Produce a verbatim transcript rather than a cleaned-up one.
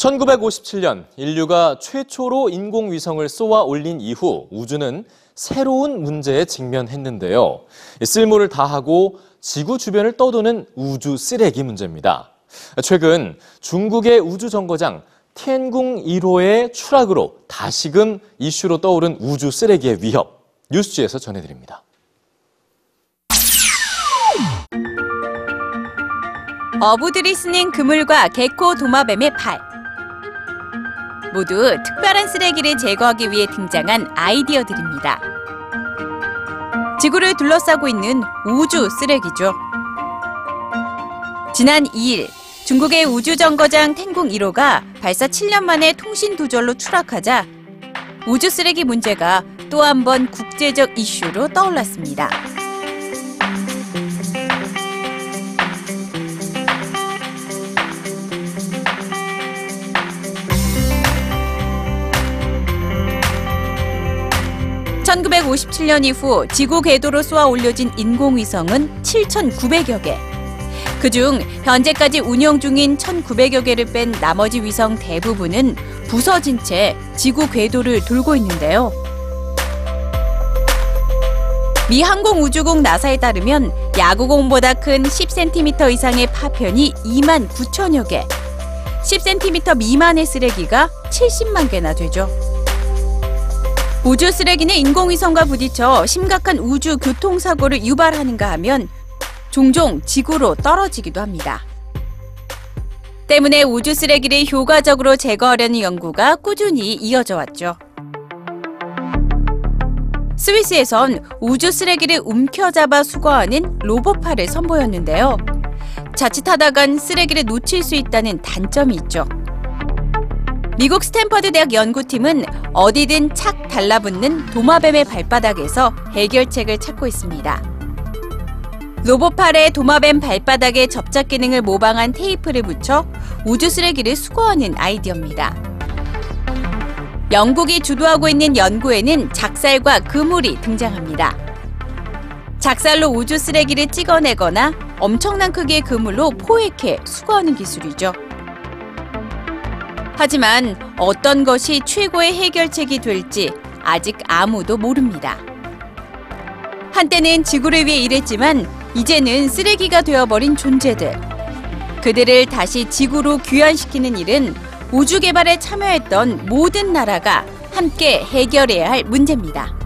천구백오십칠 년 인류가 최초로 인공위성을 쏘아 올린 이후 우주는 새로운 문제에 직면했는데요. 쓸모를 다하고 지구 주변을 떠도는 우주 쓰레기 문제입니다. 최근 중국의 우주정거장 텐궁 일 호의 추락으로 다시금 이슈로 떠오른 우주 쓰레기의 위협, 뉴스지에서 전해드립니다. 어부들이 쓰는 그물과 개코, 도마뱀의 팔. 모두 특별한 쓰레기를 제거하기 위해 등장한 아이디어들입니다. 지구를 둘러싸고 있는 우주 쓰레기죠. 지난 이 일 중국의 우주정거장 텐궁 일 호가 발사 칠 년 만에 통신 도절로 추락하자 우주 쓰레기 문제가 또 한 번 국제적 이슈로 떠올랐습니다. 천구백오십칠 년 이후 지구 궤도로 쏘아 올려진 인공위성은 칠천구백여 개. 그중 현재까지 운영 중인 천구백여 개를 뺀 나머지 위성 대부분은 부서진 채 지구 궤도를 돌고 있는데요. 미 항공우주국 나사에 따르면 야구공보다 큰 십 센티미터 이상의 파편이 이만 구천여 개, 십 센티미터 미만의 쓰레기가 칠십만 개나 되죠. 우주 쓰레기는 인공위성과 부딪혀 심각한 우주 교통사고를 유발하는가 하면 종종 지구로 떨어지기도 합니다. 때문에 우주 쓰레기를 효과적으로 제거하려는 연구가 꾸준히 이어져 왔죠. 스위스에선 우주 쓰레기를 움켜잡아 수거하는 로봇팔을 선보였는데요. 자칫하다간 쓰레기를 놓칠 수 있다는 단점이 있죠. 미국 스탠퍼드 대학 연구팀은 어디든 착 달라붙는 도마뱀의 발바닥에서 해결책을 찾고 있습니다. 로봇팔에 도마뱀 발바닥의 접착 기능을 모방한 테이프를 붙여 우주 쓰레기를 수거하는 아이디어입니다. 영국이 주도하고 있는 연구에는 작살과 그물이 등장합니다. 작살로 우주 쓰레기를 찍어내거나 엄청난 크기의 그물로 포획해 수거하는 기술이죠. 하지만 어떤 것이 최고의 해결책이 될지 아직 아무도 모릅니다. 한때는 지구를 위해 일했지만 이제는 쓰레기가 되어버린 존재들. 그들을 다시 지구로 귀환시키는 일은 우주 개발에 참여했던 모든 나라가 함께 해결해야 할 문제입니다.